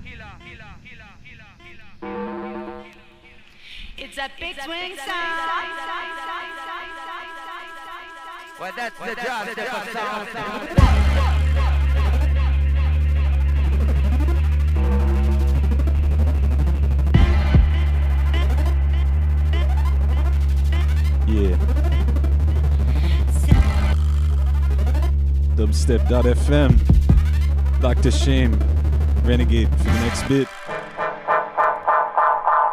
It's a big swing sound. Well, that's the dubstep sound. Dubstep.fm, Dr. Seam Renegade for the next bit.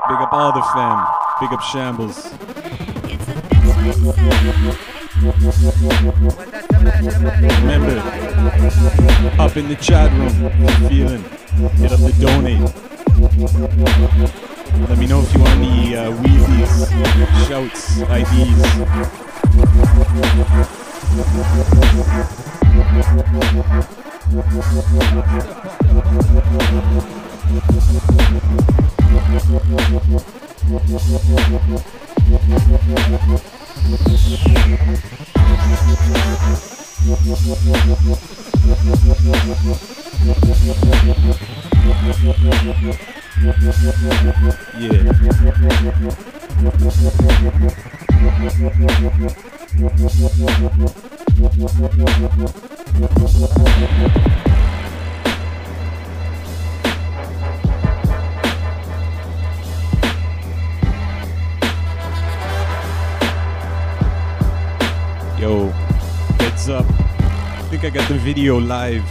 Big up all the fam, big up Shambles. It's a remember, up in the chat room, feeling, hit up the donate. Let me know if you want any wheezies, shouts, IDs. Yeah. Yo, heads up. I think I got the video live.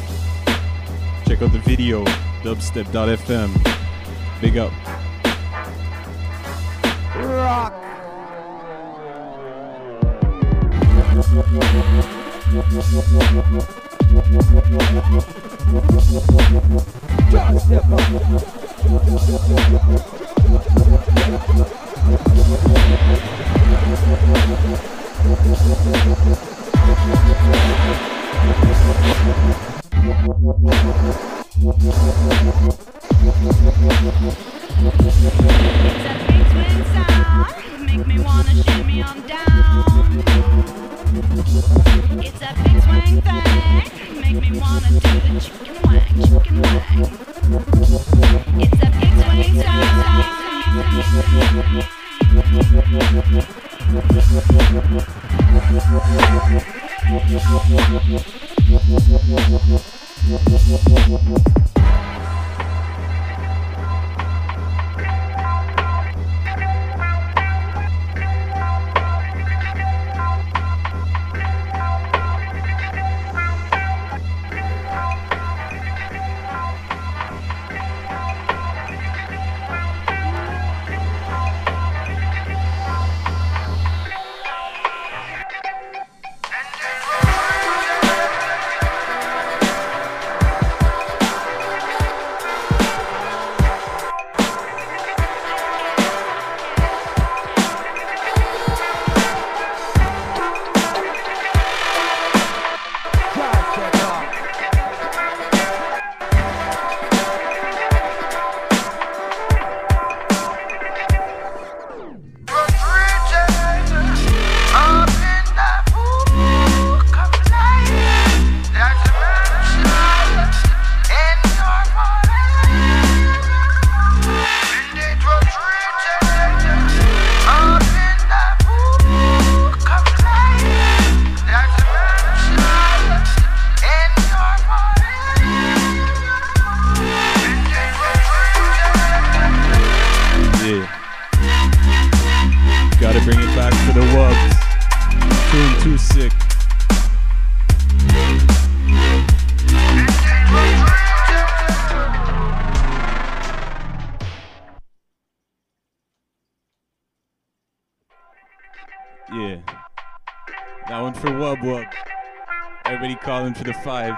Check out the video, dubstep.fm. Big up. Rock. Calling for the five.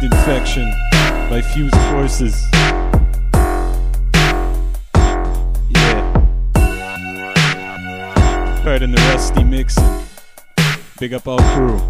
Yeast Infection by Fused Forces. Yeah. Pardon the rusty mixing. Big up all crew.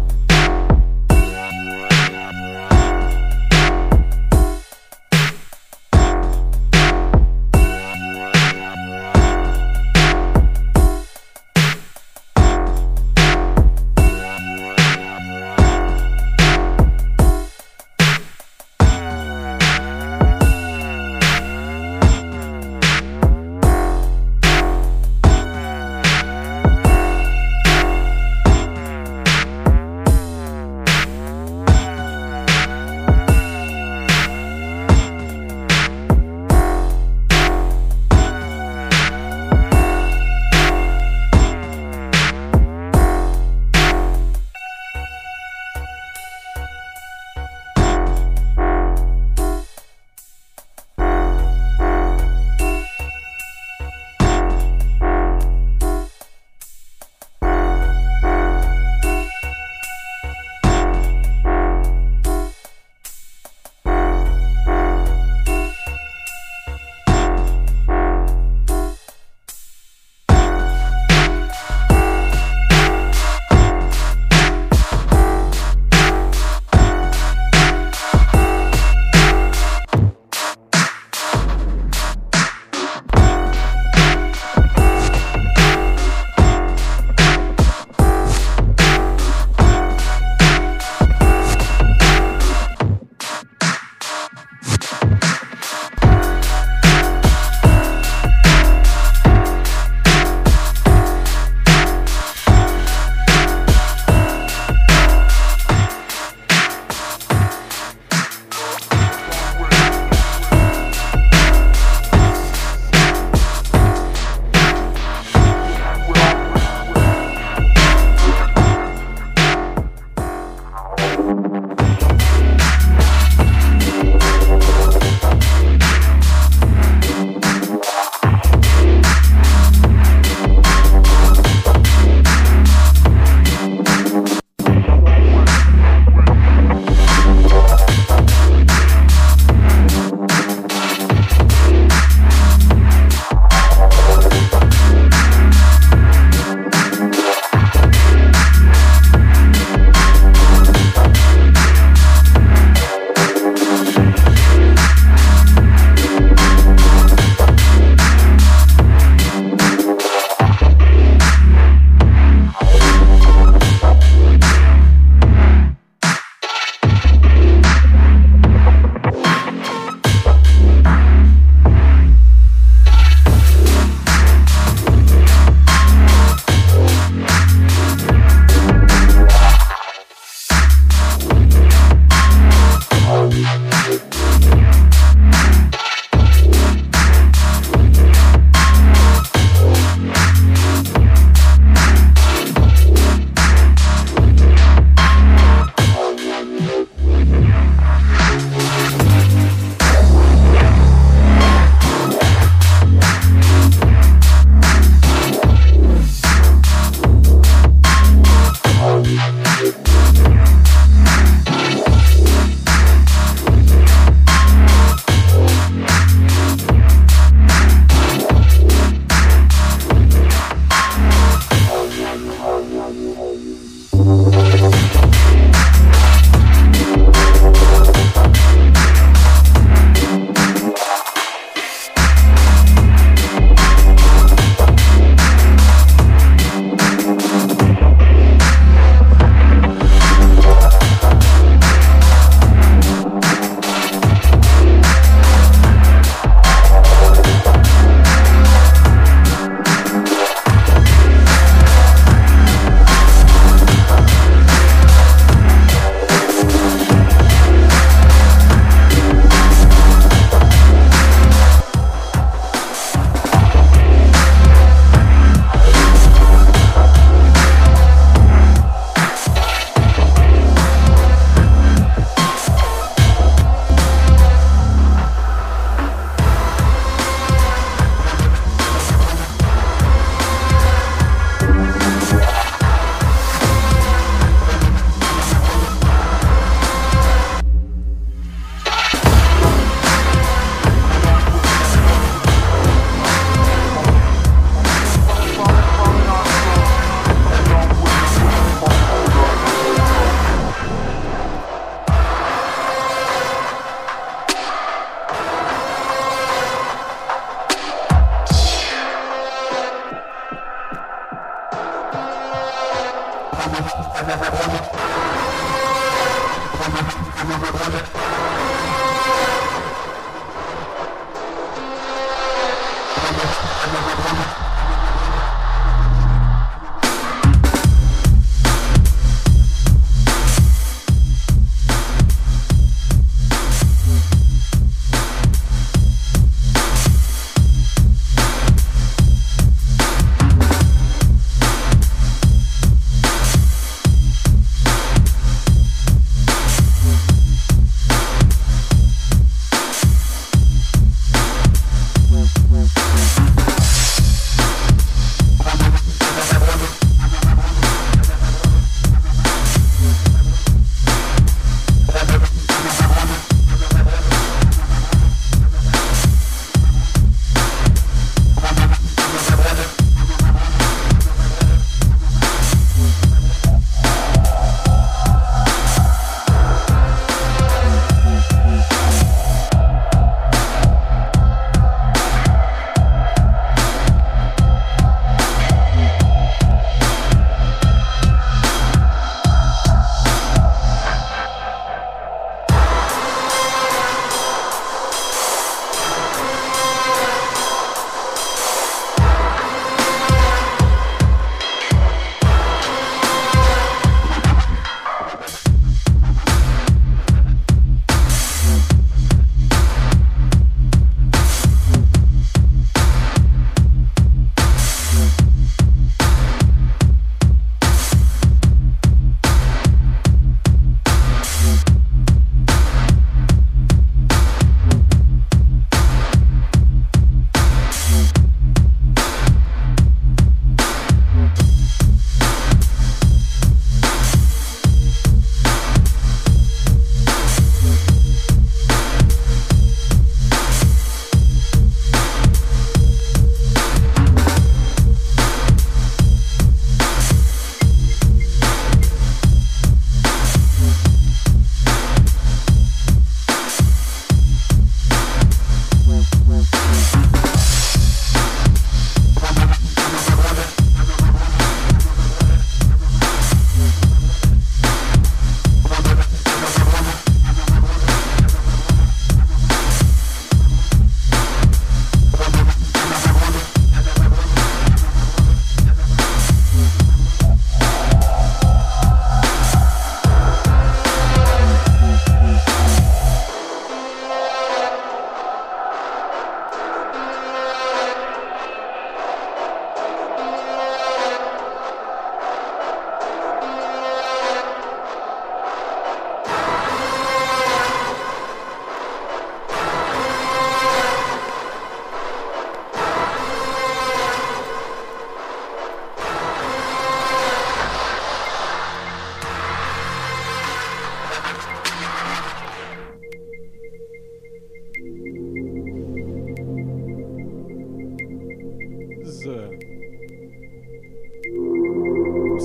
was a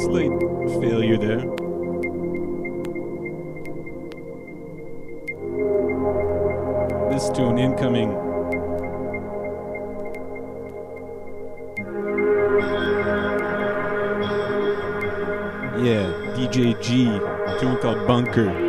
slight failure there. This tune, Incoming. Yeah, DJ G, a tune called Bunker.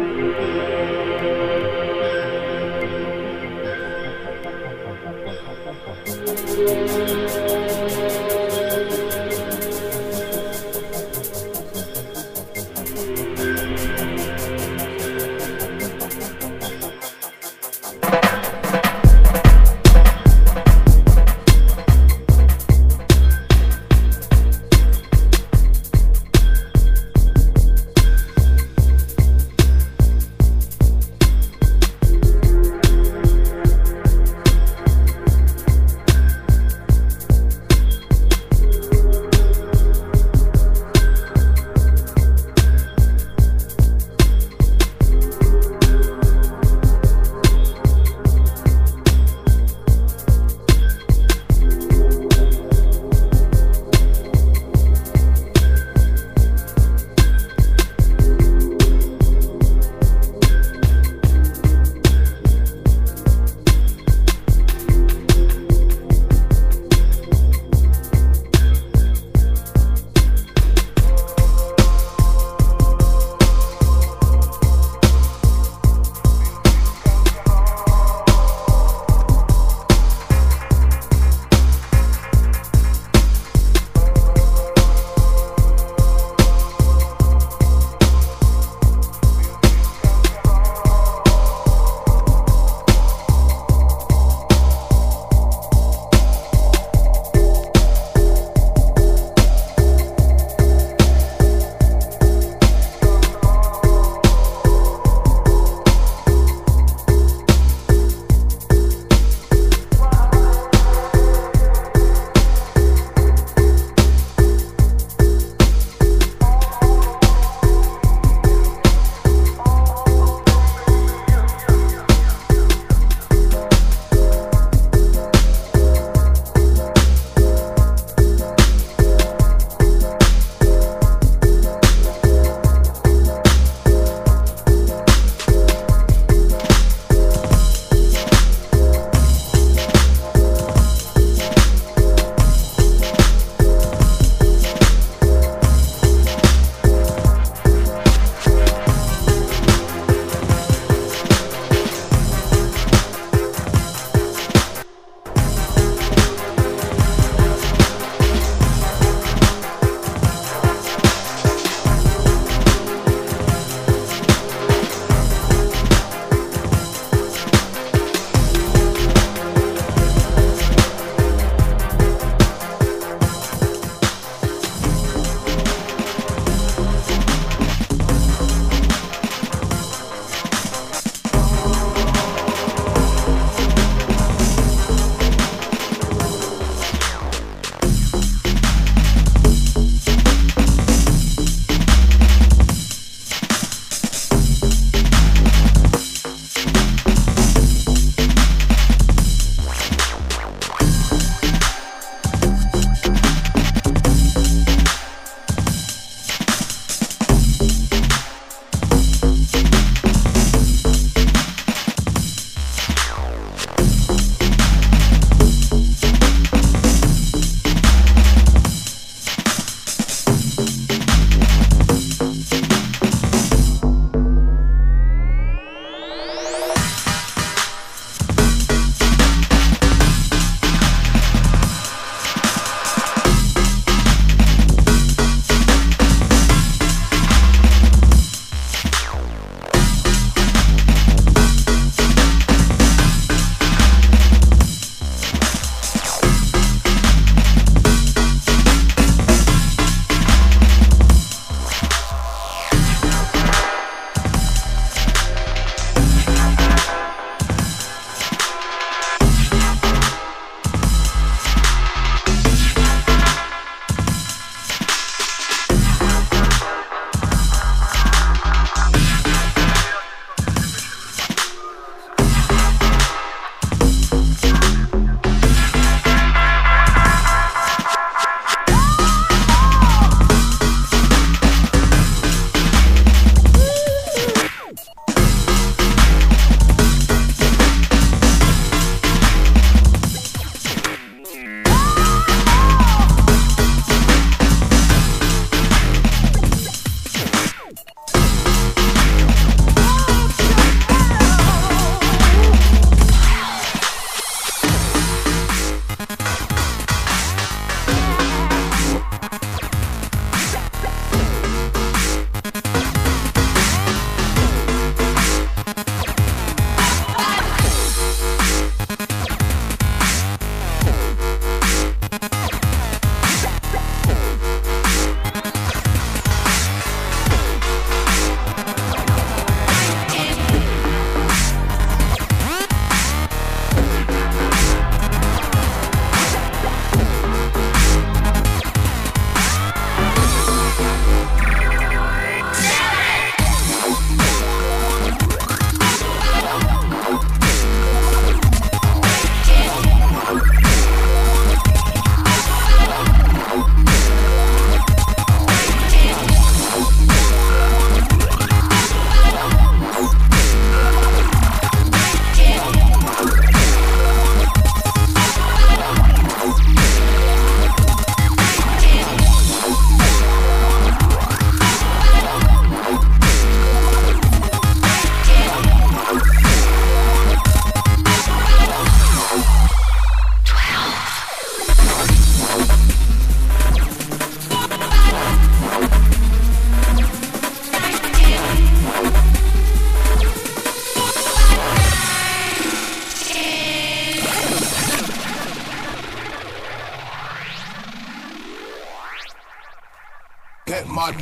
Get my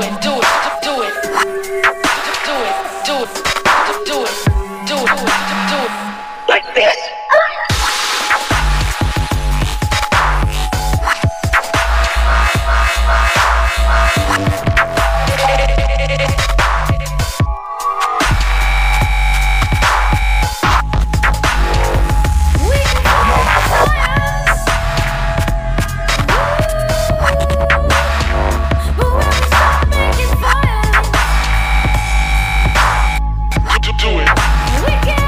do it like this. Do it. We can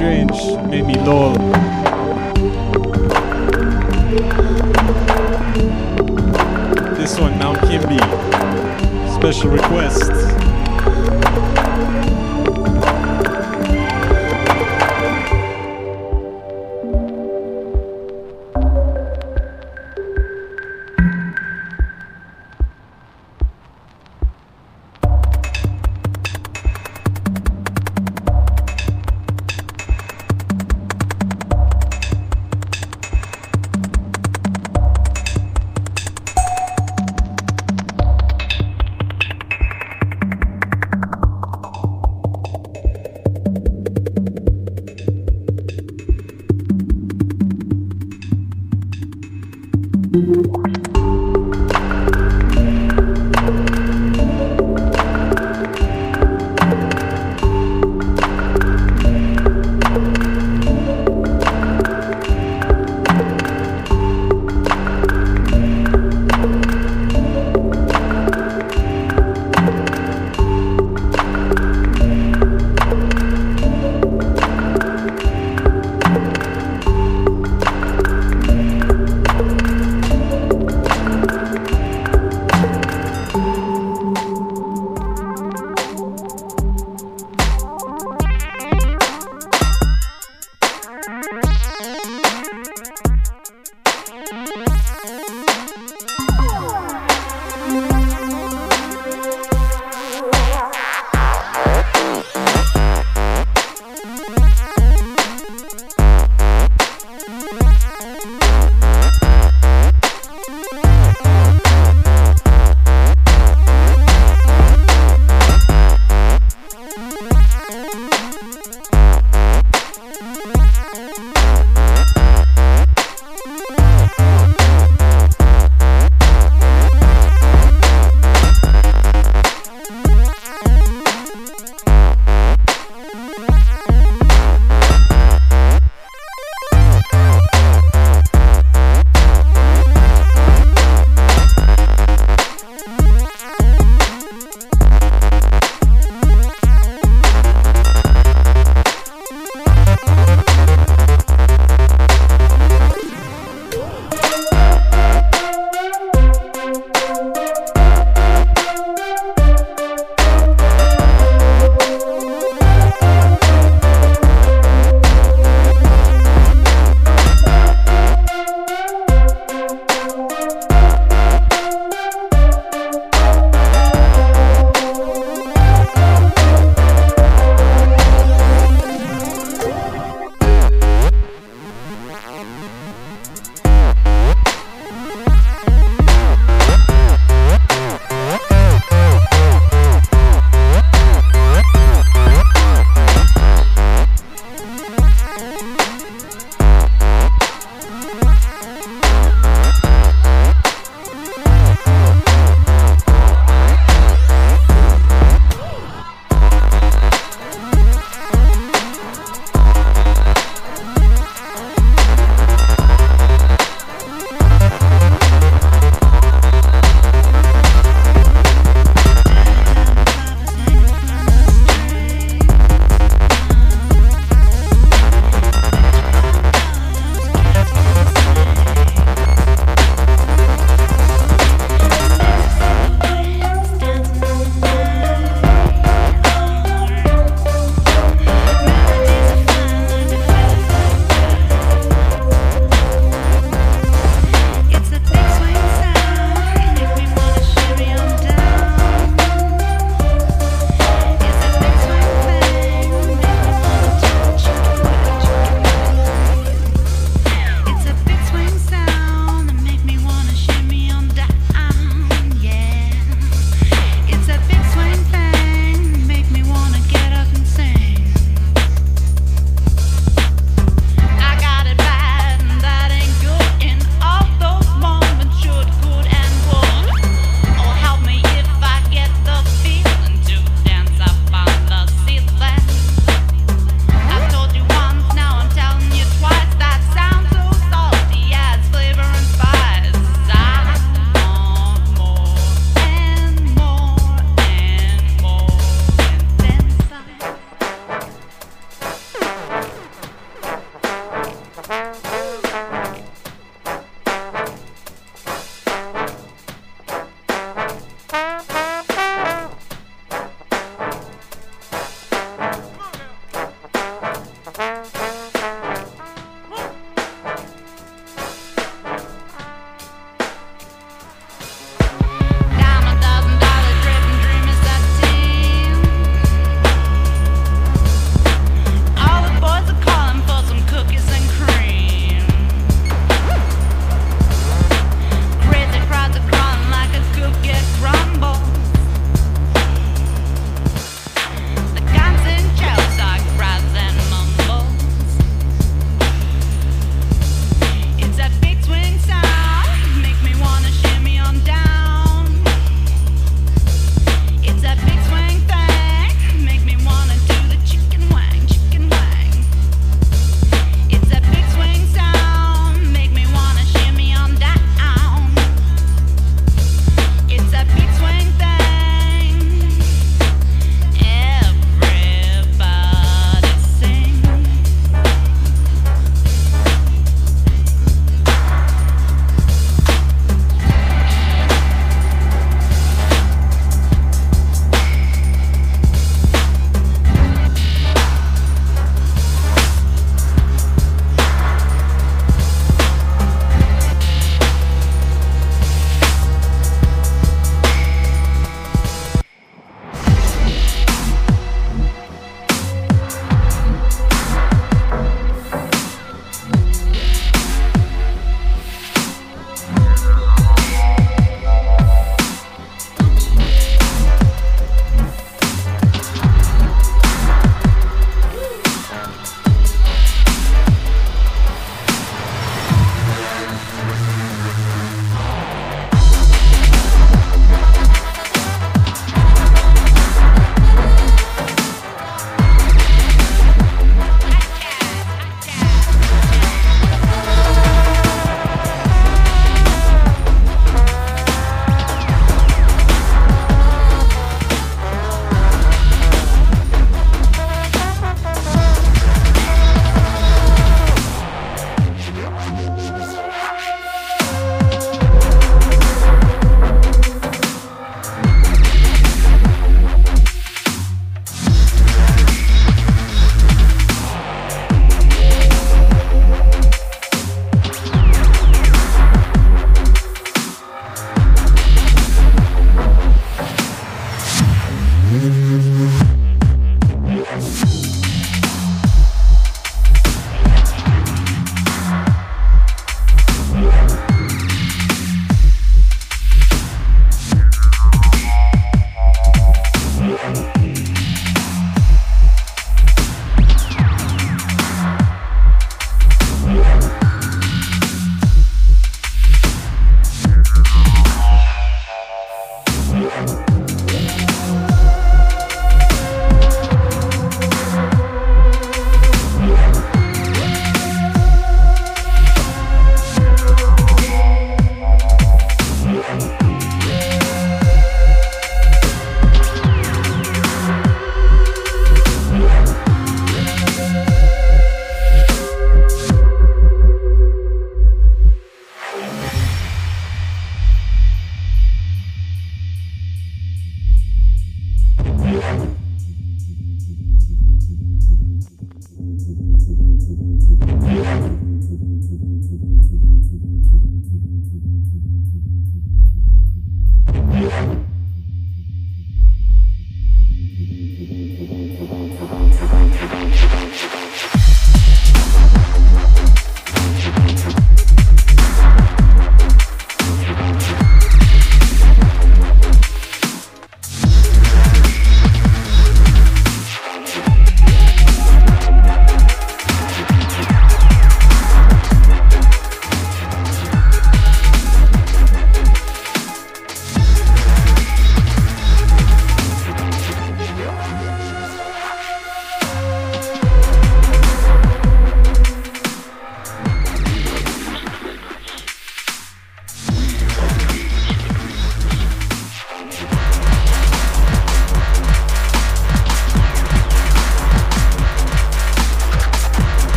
strange, made me lol. This one, Mount Kimby, special request.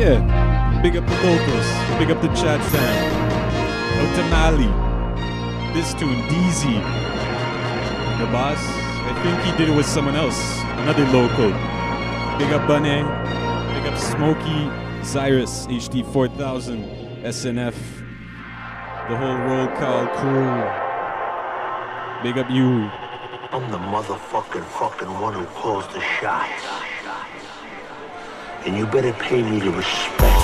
yeah, big up the vocals, big up the chat sound. Otamali, this tune, DZ. The boss, I think he did it with someone else, another local. Big up Bunny, big up Smokey, Zyrus, HD4000, SNF, the whole roll call crew. Big up you. I'm the motherfucking one who calls the shots. And you better pay me the respect.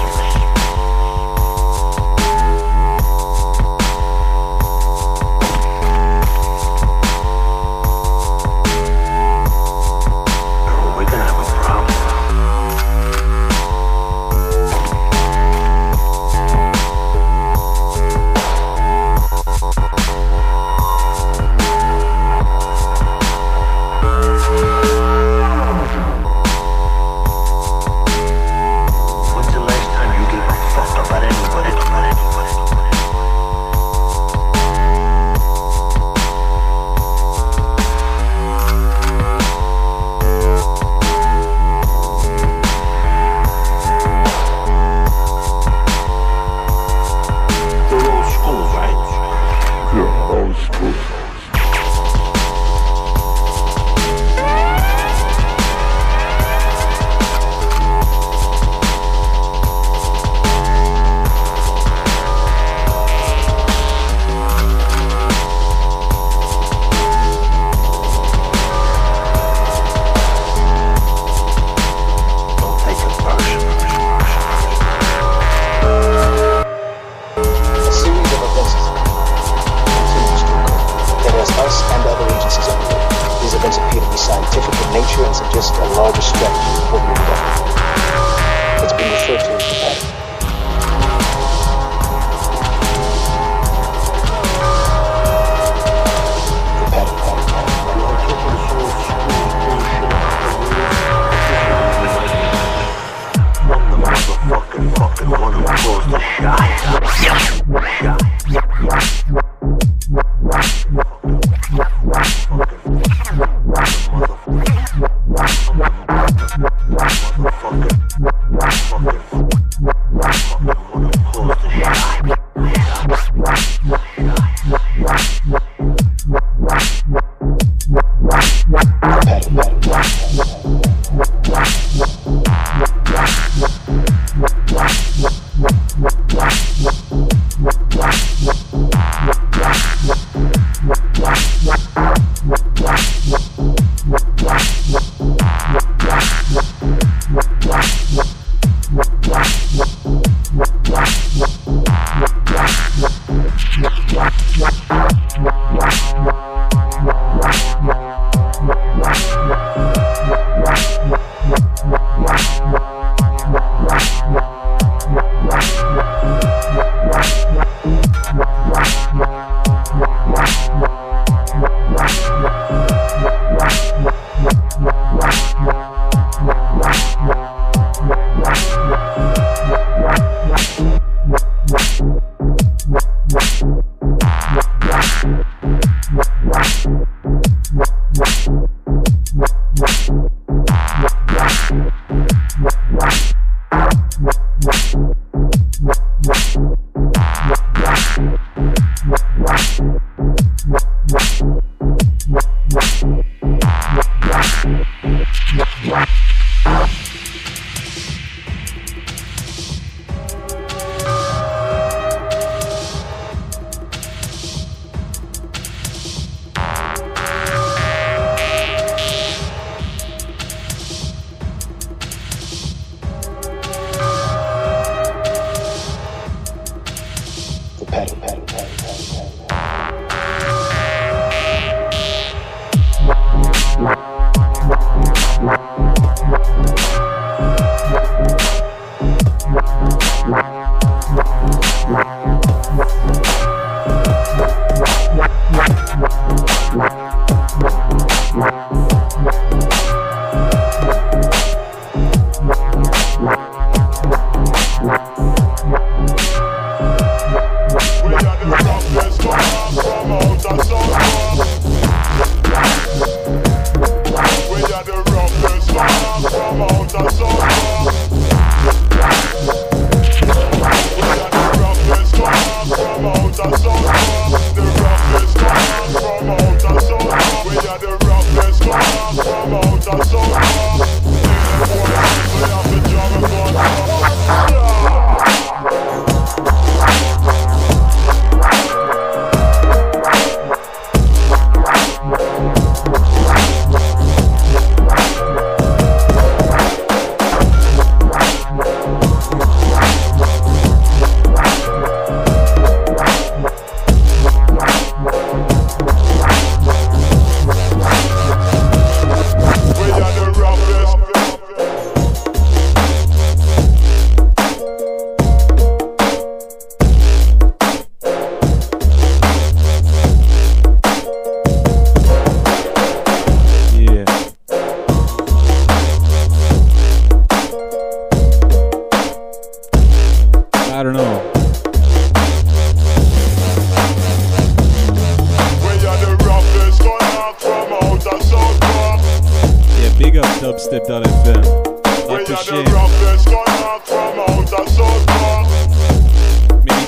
shit. Maybe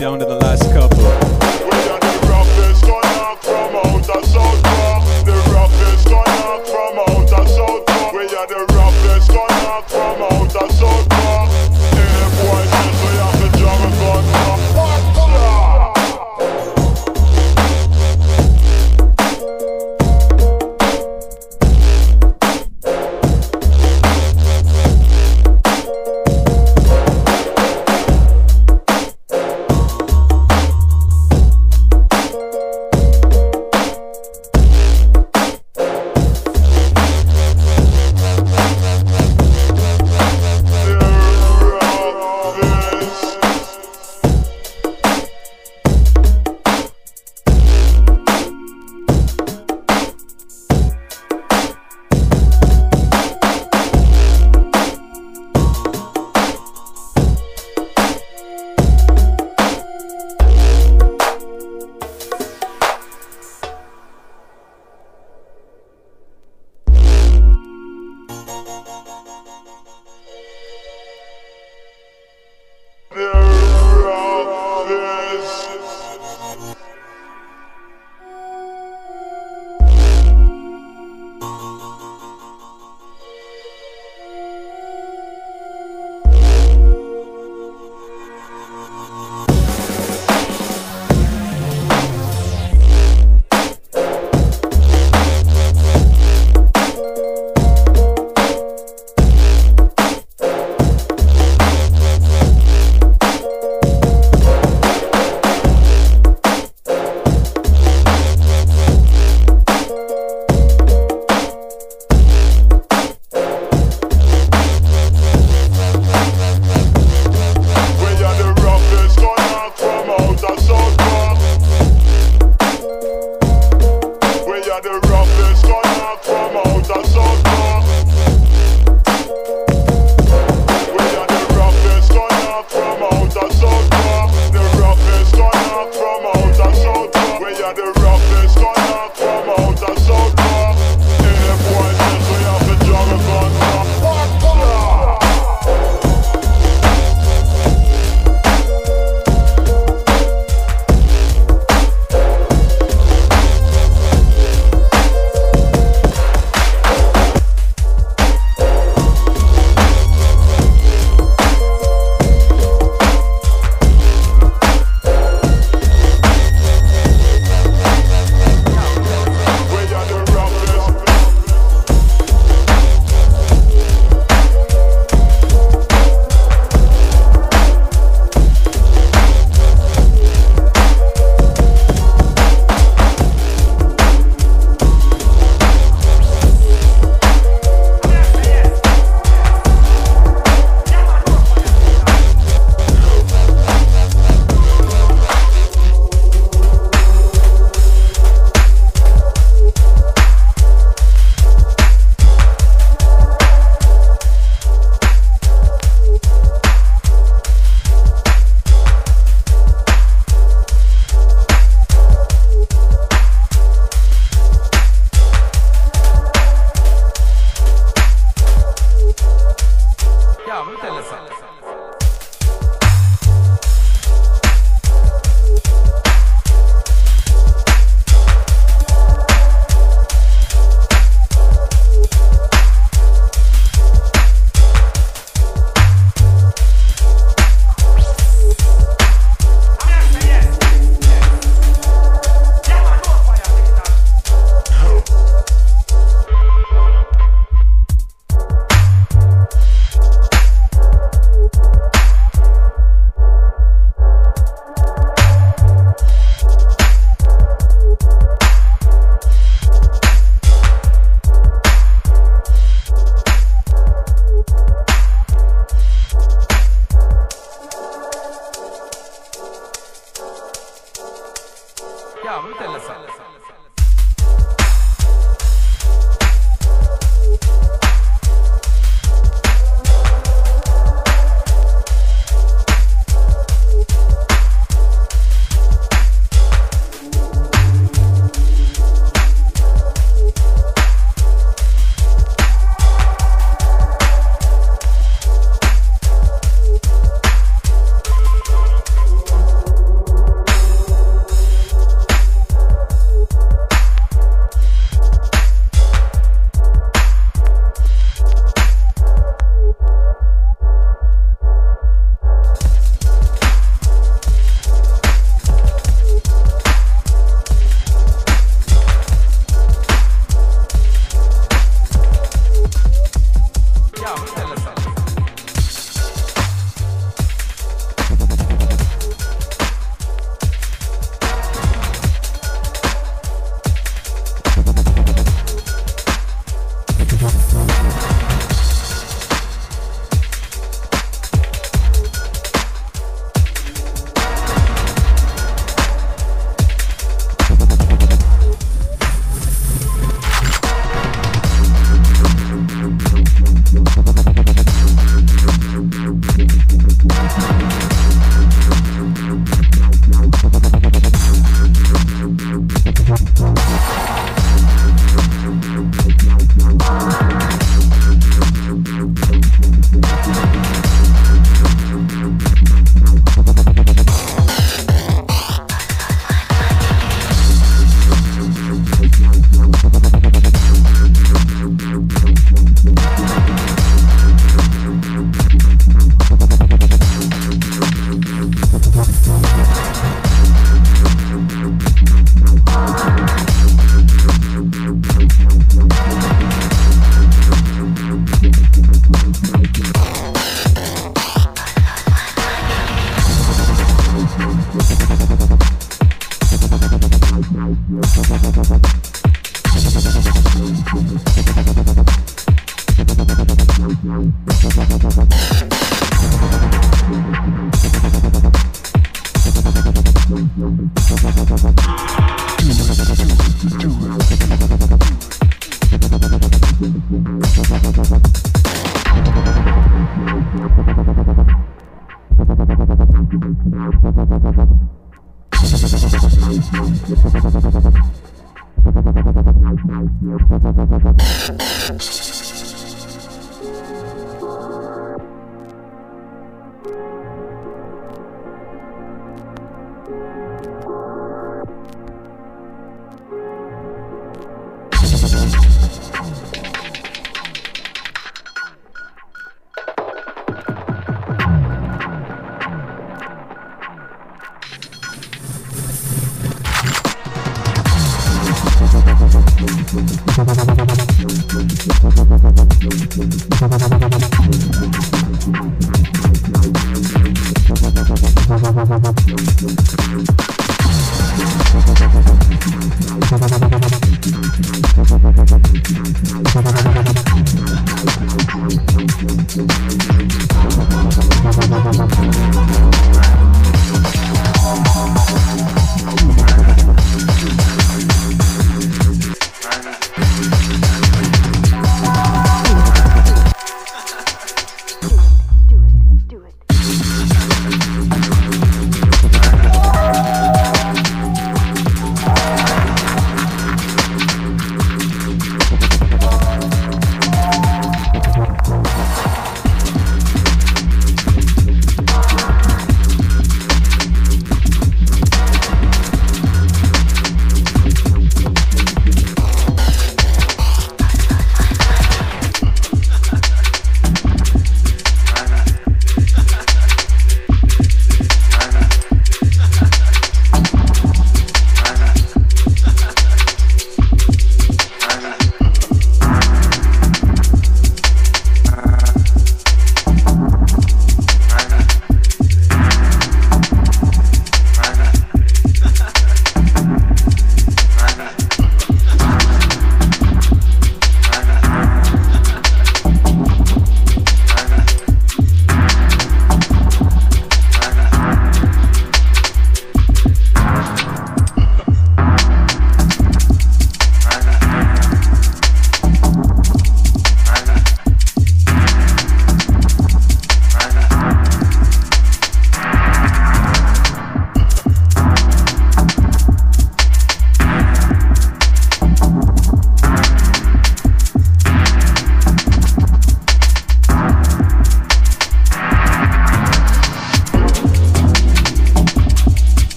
down to the last couple.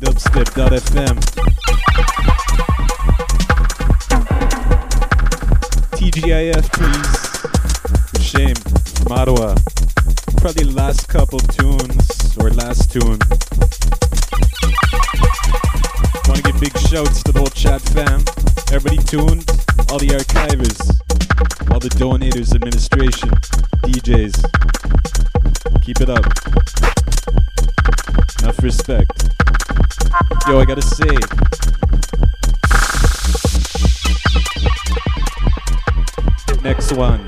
dubstep.fm TGIF, please. Shame from Ottawa. Probably last couple tunes or last tune. Wanna give big shouts to the whole chat fam. Everybody tuned, all the archivers, all the donators, administration, DJs. Keep it up. Enough respect. Yo, I gotta say, next one,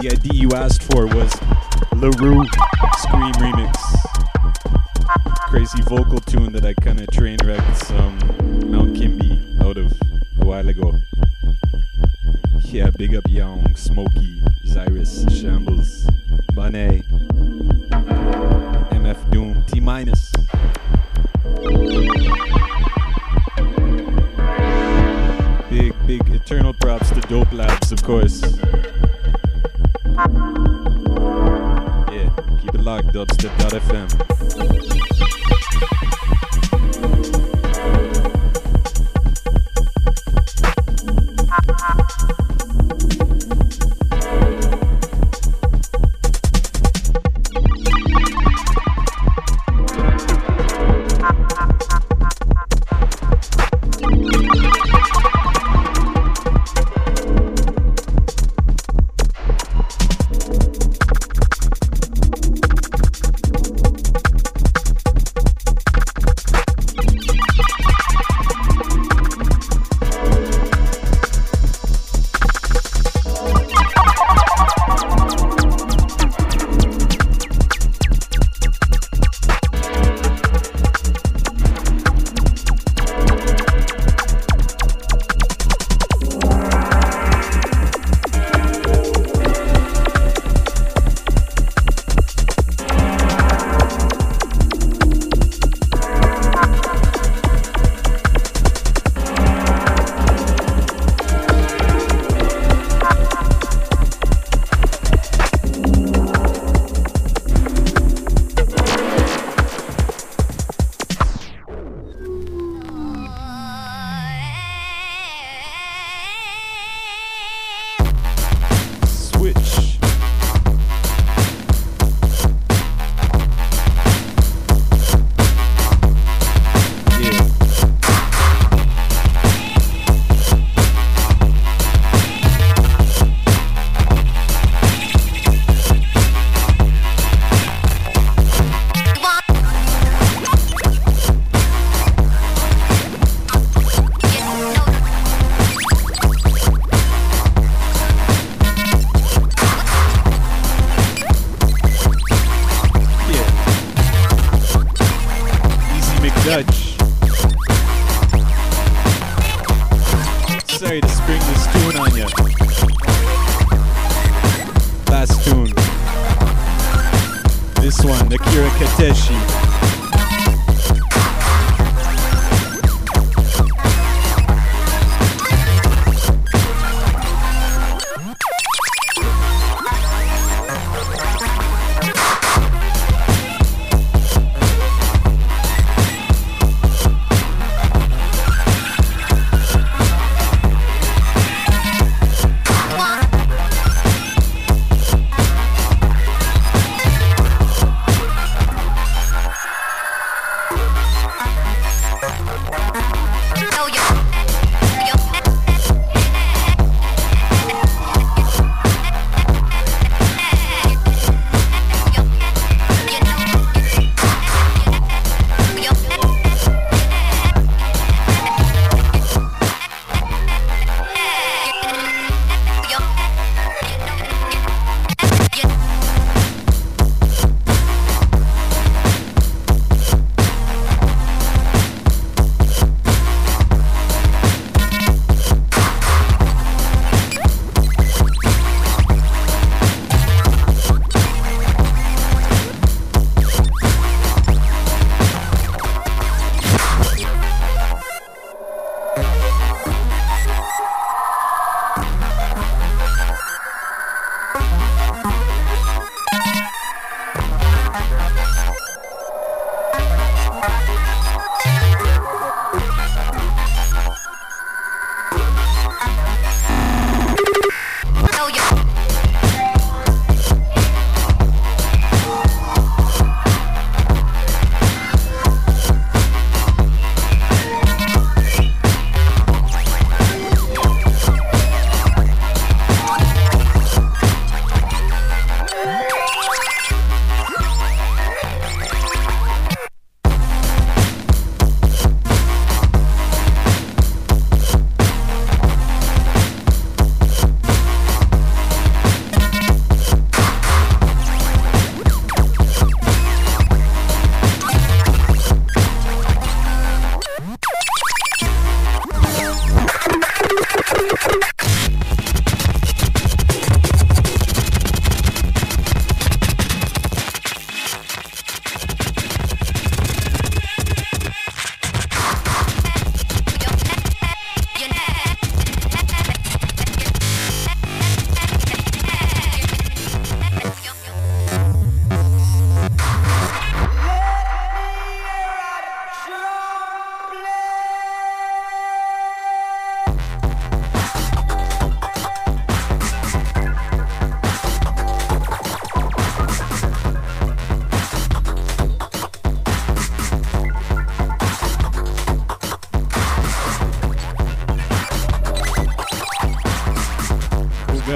the ID you asked for was LaRue Scream Remix. Crazy vocal tune that I kinda train wrecked some Mount Kimby out of a while ago. Yeah, big up Young, Smokey, Zyrus, Shambles, Bonet, MF Doom, T-Minus. Big eternal props to Dope Labs, of course. Yeah, keep it locked, dubstep.fm.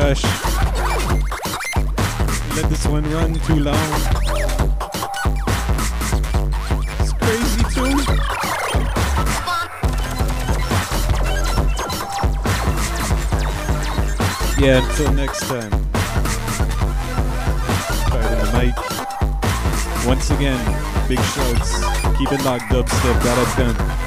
gosh. Let this one run too long. It's crazy too. Yeah, until next time. Starting the mic. Once again, big shouts. Keep it locked, dubstep.fm.